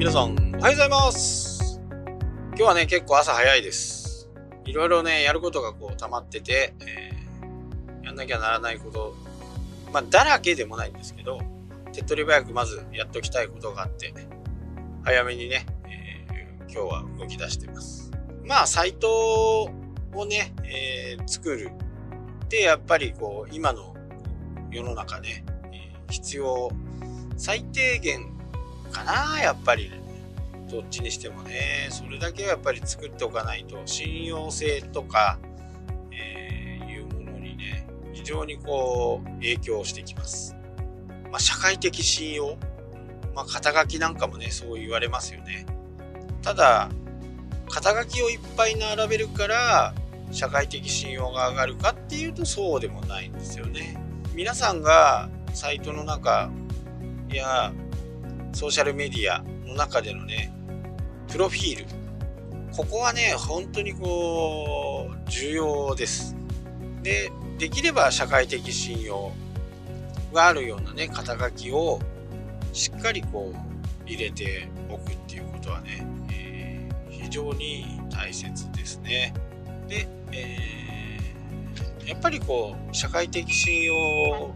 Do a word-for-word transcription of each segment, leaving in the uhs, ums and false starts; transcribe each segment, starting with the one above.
皆さんおはようございます。今日はね結構朝早いです。いろいろねやることがこう溜まってて、えー、やんなきゃならないことまあだらけでもないんですけど、手っ取り早くまずやっときたいことがあって早めにね、えー、今日は動き出してます。まあサイトをね、えー、作るってやっぱりこう今の世の中ね、えー、必要最低限かな。やっぱりどっちにしてもねそれだけはやっぱり作っておかないと信用性とか、えー、いうものにね非常にこう影響してきます。まあ、社会的信用、まあ、肩書きなんかもねそう言われますよね。ただ肩書きをいっぱい並べるから社会的信用が上がるかっていうとそうでもないんですよね。皆さんがサイトの中やソーシャルメディアの中でのねプロフィール、ここはね本当にこう重要です。でできれば社会的信用があるようなね肩書きをしっかりこう入れておくっていうことはね、えー、非常に大切ですね。で、えー、やっぱりこう社会的信用を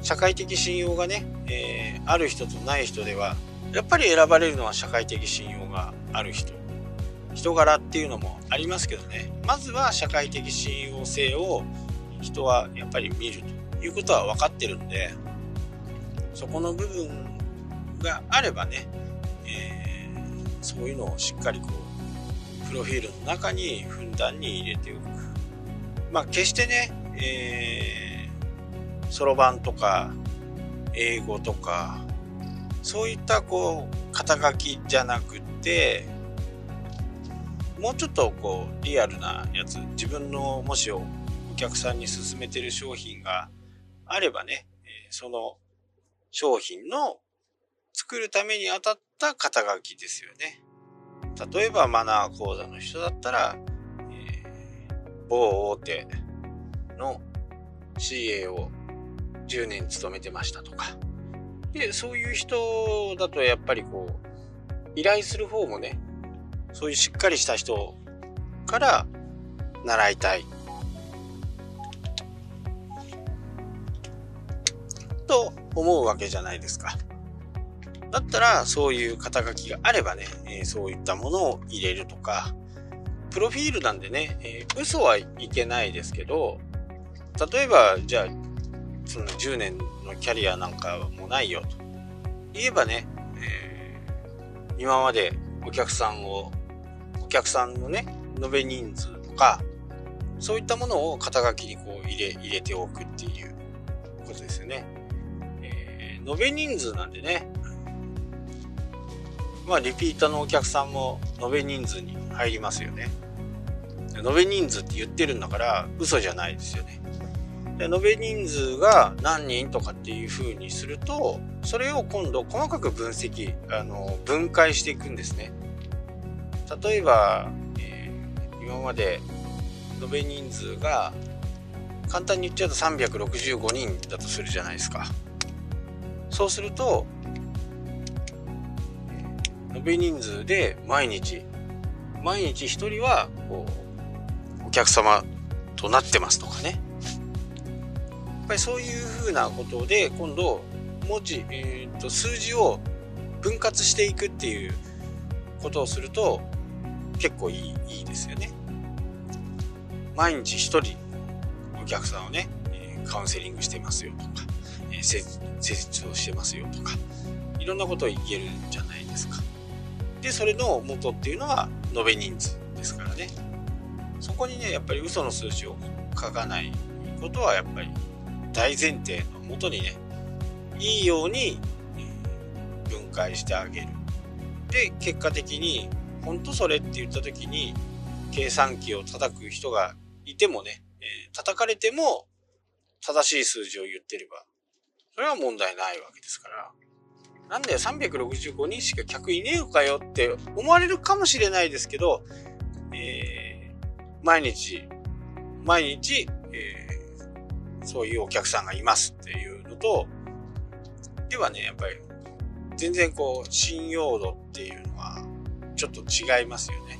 社会的信用がね、えー、ある人とない人ではやっぱり選ばれるのは社会的信用がある人、人柄っていうのもありますけどね、まずは社会的信用性を人はやっぱり見るということは分かってるんで、そこの部分があればね、えー、そういうのをしっかりこうプロフィールの中にふんだんに入れておく。まあ決してね、えーそろばんとか英語とかそういったこう肩書きじゃなくて、もうちょっとこうリアルなやつ、自分のもしお客さんに勧めてる商品があればね、その商品の作るためにあたった肩書きですよね。例えばマナー講座の人だったら、えー、某大手の シーエー をじゅうねん勤めてましたとかで、そういう人だとやっぱりこう依頼する方もねそういうしっかりした人から習いたいと思うわけじゃないですか。だったらそういう肩書きがあればね、えー、そういったものを入れるとか、プロフィールなんでね、えー、嘘はいけないですけど、例えばじゃあそのじゅうねんのキャリアなんかもないよと言えばね、えー、今までお客さんをお客さんのね延べ人数とかそういったものを肩書きにこう入れ入れておくっていうことですよね。えー、延べ人数なんでね、まあリピーターのお客さんも延べ人数に入りますよね。延べ人数って言ってるんだから嘘じゃないですよね。延べ人数が何人とかっていう風にすると、それを今度細かく分析あの分解していくんですね。例えば、えー、今まで延べ人数が簡単に言っちゃうとさんびゃくろくじゅうごにんだとするじゃないですか。そうすると延べ人数で毎日毎日ひとりはこうお客様となってますとかね、やっぱりそういうふうなことで今度文字、えー、と数字を分割していくっていうことをすると結構いい、いいですよね。毎日一人お客さんをね、えー、カウンセリングしてますよとか、えー、施術をしてますよとか、いろんなことを言えるんじゃないですか。でそれの元っていうのは延べ人数ですからね。そこにねやっぱり嘘の数字を書かないことはやっぱり大前提のもとにね、いいように分解してあげる。で結果的に本当それって言った時に計算機を叩く人がいてもね、えー、叩かれても正しい数字を言ってればそれは問題ないわけですから、なんだよさんびゃくろくじゅうごにんしか客いねえのかよって思われるかもしれないですけど、えー、毎日毎日、えーそういうお客さんがいますっていうのとではね、やっぱり全然こう信用度っっていうのはちょっと違いますよね。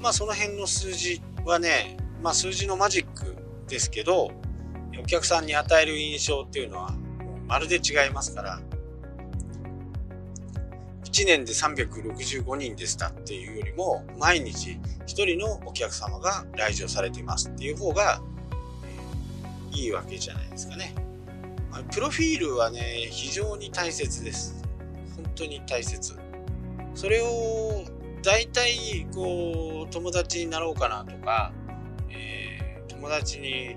まあその辺の数字はね、まあ数字のマジックですけど、お客さんに与える印象っていうのはもうまるで違いますから、いちねんでさんびゃくろくじゅうごにんでしたっていうよりも、毎日ひとりのお客様が来場されてますっていう方がいいわけじゃないですかね。プロフィールはね、非常に大切です。本当に大切。それを大体こう友達になろうかなとか、えー、友達に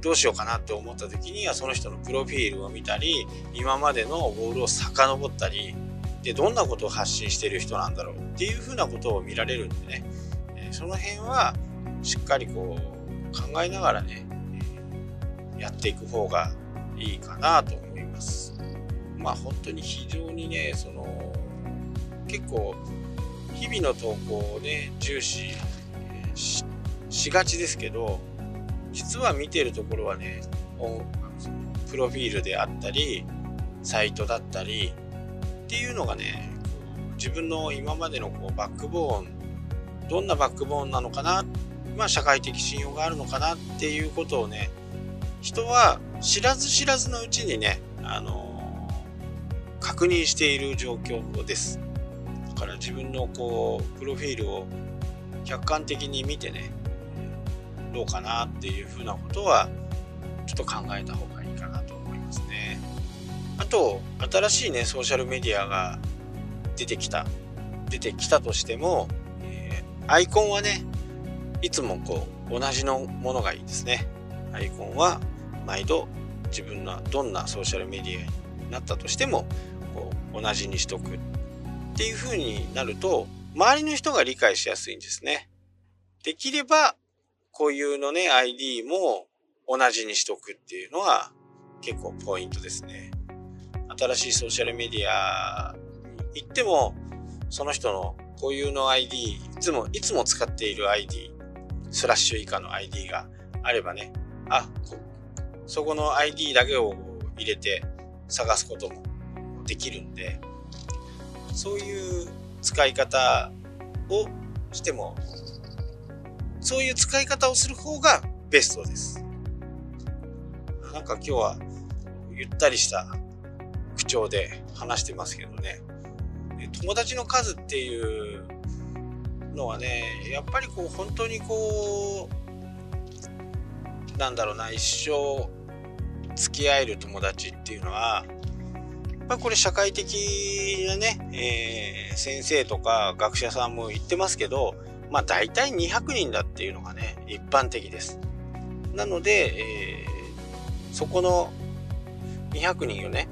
どうしようかなって思った時には、その人のプロフィールを見たり、今までのボールを遡ったりで、どんなことを発信している人なんだろうっていうふうなことを見られるんでね、その辺はしっかりこう考えながらね、やっていく方がいいかなと思います。まあ本当に非常にね、その結構日々の投稿をね重視 し, しがちですけど、実は見てるところはね、プロフィールであったりサイトだったりっていうのがね、自分の今までのこうバックボーン、どんなバックボーンなのかな、まあ、社会的信用があるのかなっていうことをね、人は知らず知らずのうちにね、あのー、確認している状況です。だから自分のこうプロフィールを客観的に見てね、どうかなっていうふうなことはちょっと考えた方がいいかなと思いますね。あと新しいねソーシャルメディアが出てきた出てきたとしても、えー、アイコンはね、いつもこう同じのものがいいですね。アイコンは毎度自分のどんなソーシャルメディアになったとしてもこう同じにしとくっていう風になると、周りの人が理解しやすいんですね。できれば固有のね アイディー も同じにしとくっていうのは結構ポイントですね。新しいソーシャルメディアに行っても、その人の固有の アイディー、いつもいつも使っている アイディー スラッシュ以下の アイディー があればね、あ、そこの アイディー だけを入れて探すこともできるんで、そういう使い方をしても、そういう使い方をする方がベストです。なんか今日はゆったりした口調で話してますけどね。友達の数っていうのはね、やっぱりこう本当にこう、なんだろうな、一生付き合える友達っていうのは、やっぱこれ社会的なね、えー、先生とか学者さんも言ってますけど、まあ大体にひゃくにんだっていうのがね一般的です。なので、えー、そこのにひゃくにんをね、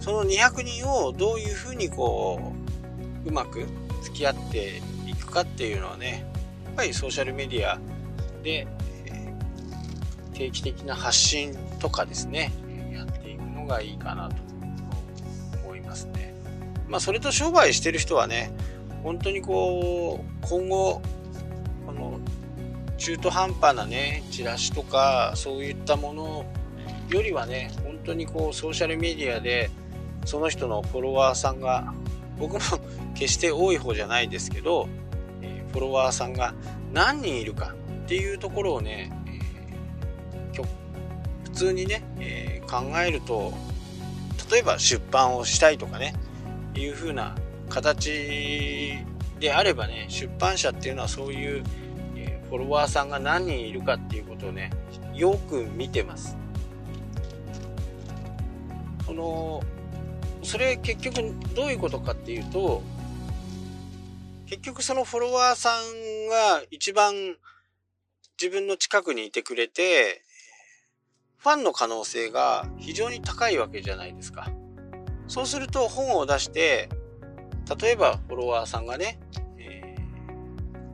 そのにひゃくにんをどういうふうにこううまく付き合っていくかっていうのはね、やっぱりソーシャルメディアで定期的な発信とかですね、やっていくのがいいかなと思いますね。まあそれと商売してる人はね、本当にこう今後この中途半端なねチラシとかそういったものよりはね、本当にこうソーシャルメディアでその人のフォロワーさんが、僕も決して多い方じゃないですけど、フォロワーさんが何人いるかっていうところをね、普通にね考えると、例えば出版をしたいとかねいう風な形であればね、出版社っていうのはそういうフォロワーさんが何人いるかっていうことをねよく見てます。そのそれ結局どういうことかっていうと、結局そのフォロワーさんが一番自分の近くにいてくれて、ファンの可能性が非常に高いわけじゃないですか。そうすると本を出して、例えばフォロワーさんがね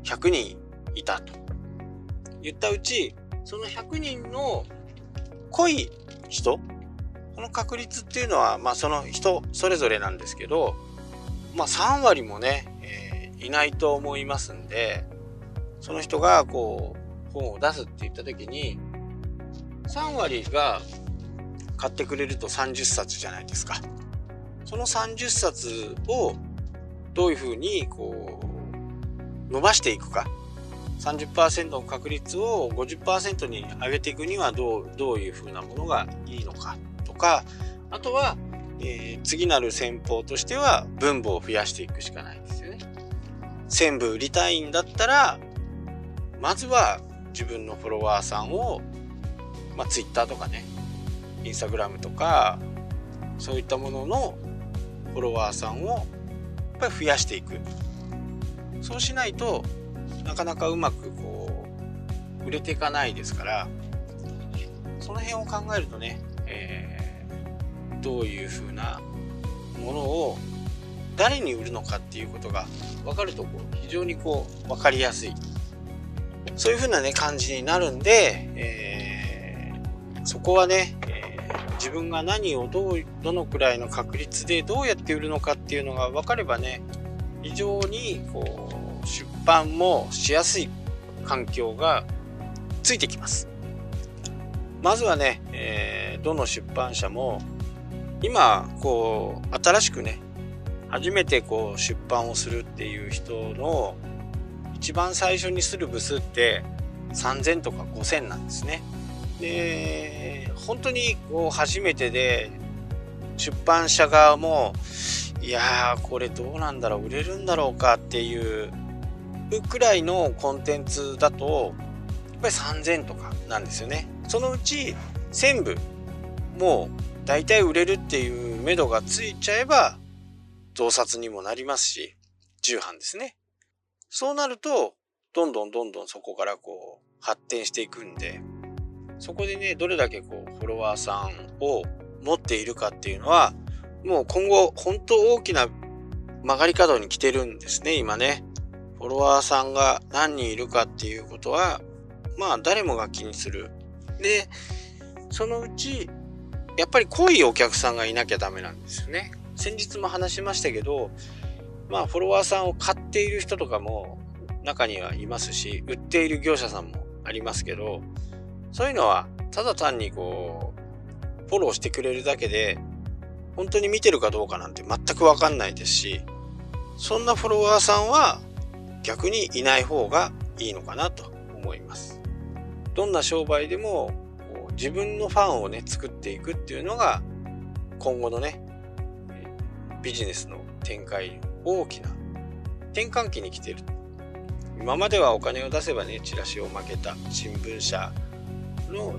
ひゃくにんいたと言ったうち、そのひゃくにんの濃い人、この確率っていうのは、まあ、その人それぞれなんですけど、まあ、さんわりもね、えー、いないと思いますんで、その人がこう本を出すって言った時にさんわりが買ってくれるとさんじゅっさつじゃないですか。そのさんじゅっさつをどういうふうにこう伸ばしていくか、 さんじゅっパーセント の確率を ごじゅっパーセント に上げていくにはどう、どういうふうなものがいいのかとか、あとは、えー、次なる戦法としては分母を増やしていくしかないですよね。せん部売りたいんだったらまずは自分のフォロワーさんを、まあ、Twitter とかね、 Instagram とかそういったもののフォロワーさんをやっぱり増やしていく。そうしないとなかなかうまくこう売れていかないですから、その辺を考えるとね、えー、どういうふうなものを誰に売るのかっていうことが分かるとこう非常にこう分かりやすい、そういうふうなね感じになるんで、えー、そこはね、えー、自分が何をどうどのくらいの確率でどうやって売るのかっていうのが分かればね、非常にこう出版もしやすい環境がついてきます。まずはね、えー、どの出版社も今こう新しくね初めてこう出版をするっていう人の一番最初にする部数ってさんぜんとかごせんなんですね。で本当にこう初めてで出版社側もいやーこれどうなんだろう、売れるんだろうかっていうくらいのコンテンツだとやっぱりさんぜんとかなんですよね。そのうちせん部もうだいたい売れるっていう目処がついちゃえば増刷にもなりますし、重版ですね。そうなるとどんどんどんどんそこからこう発展していくんで、そこでねどれだけこうフォロワーさんを持っているかっていうのはもう今後本当大きな曲がり角に来てるんですね今ね。フォロワーさんが何人いるかっていうことはまあ誰もが気にする。でそのうちやっぱり濃いお客さんがいなきゃダメなんですよね。先日も話しましたけど、まあフォロワーさんを買っている人とかも中にはいますし、売っている業者さんもありますけど、そういうのはただ単にこうフォローしてくれるだけで本当に見てるかどうかなんて全く分かんないですし、そんなフォロワーさんは逆にいない方がいいのかなと思います。どんな商売でも自分のファンをね作っていくっていうのが今後のねビジネスの展開、大きな転換期に来てる。今まではお金を出せばねチラシを負けた新聞社の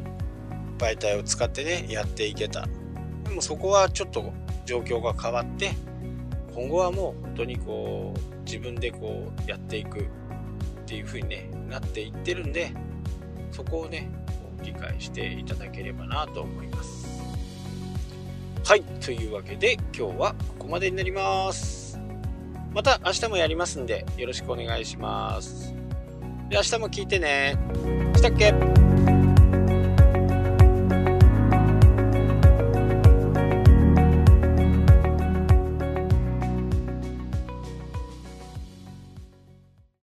媒体を使ってねやっていけた。でもそこはちょっと状況が変わって、今後はもう本当にこう自分でこうやっていくっていう風に、ね、なっていってるんで、そこをね理解していただければなと思います。はい、というわけで今日はここまでになります。また明日もやりますんでよろしくお願いします。で明日も聞いてね。したっけ。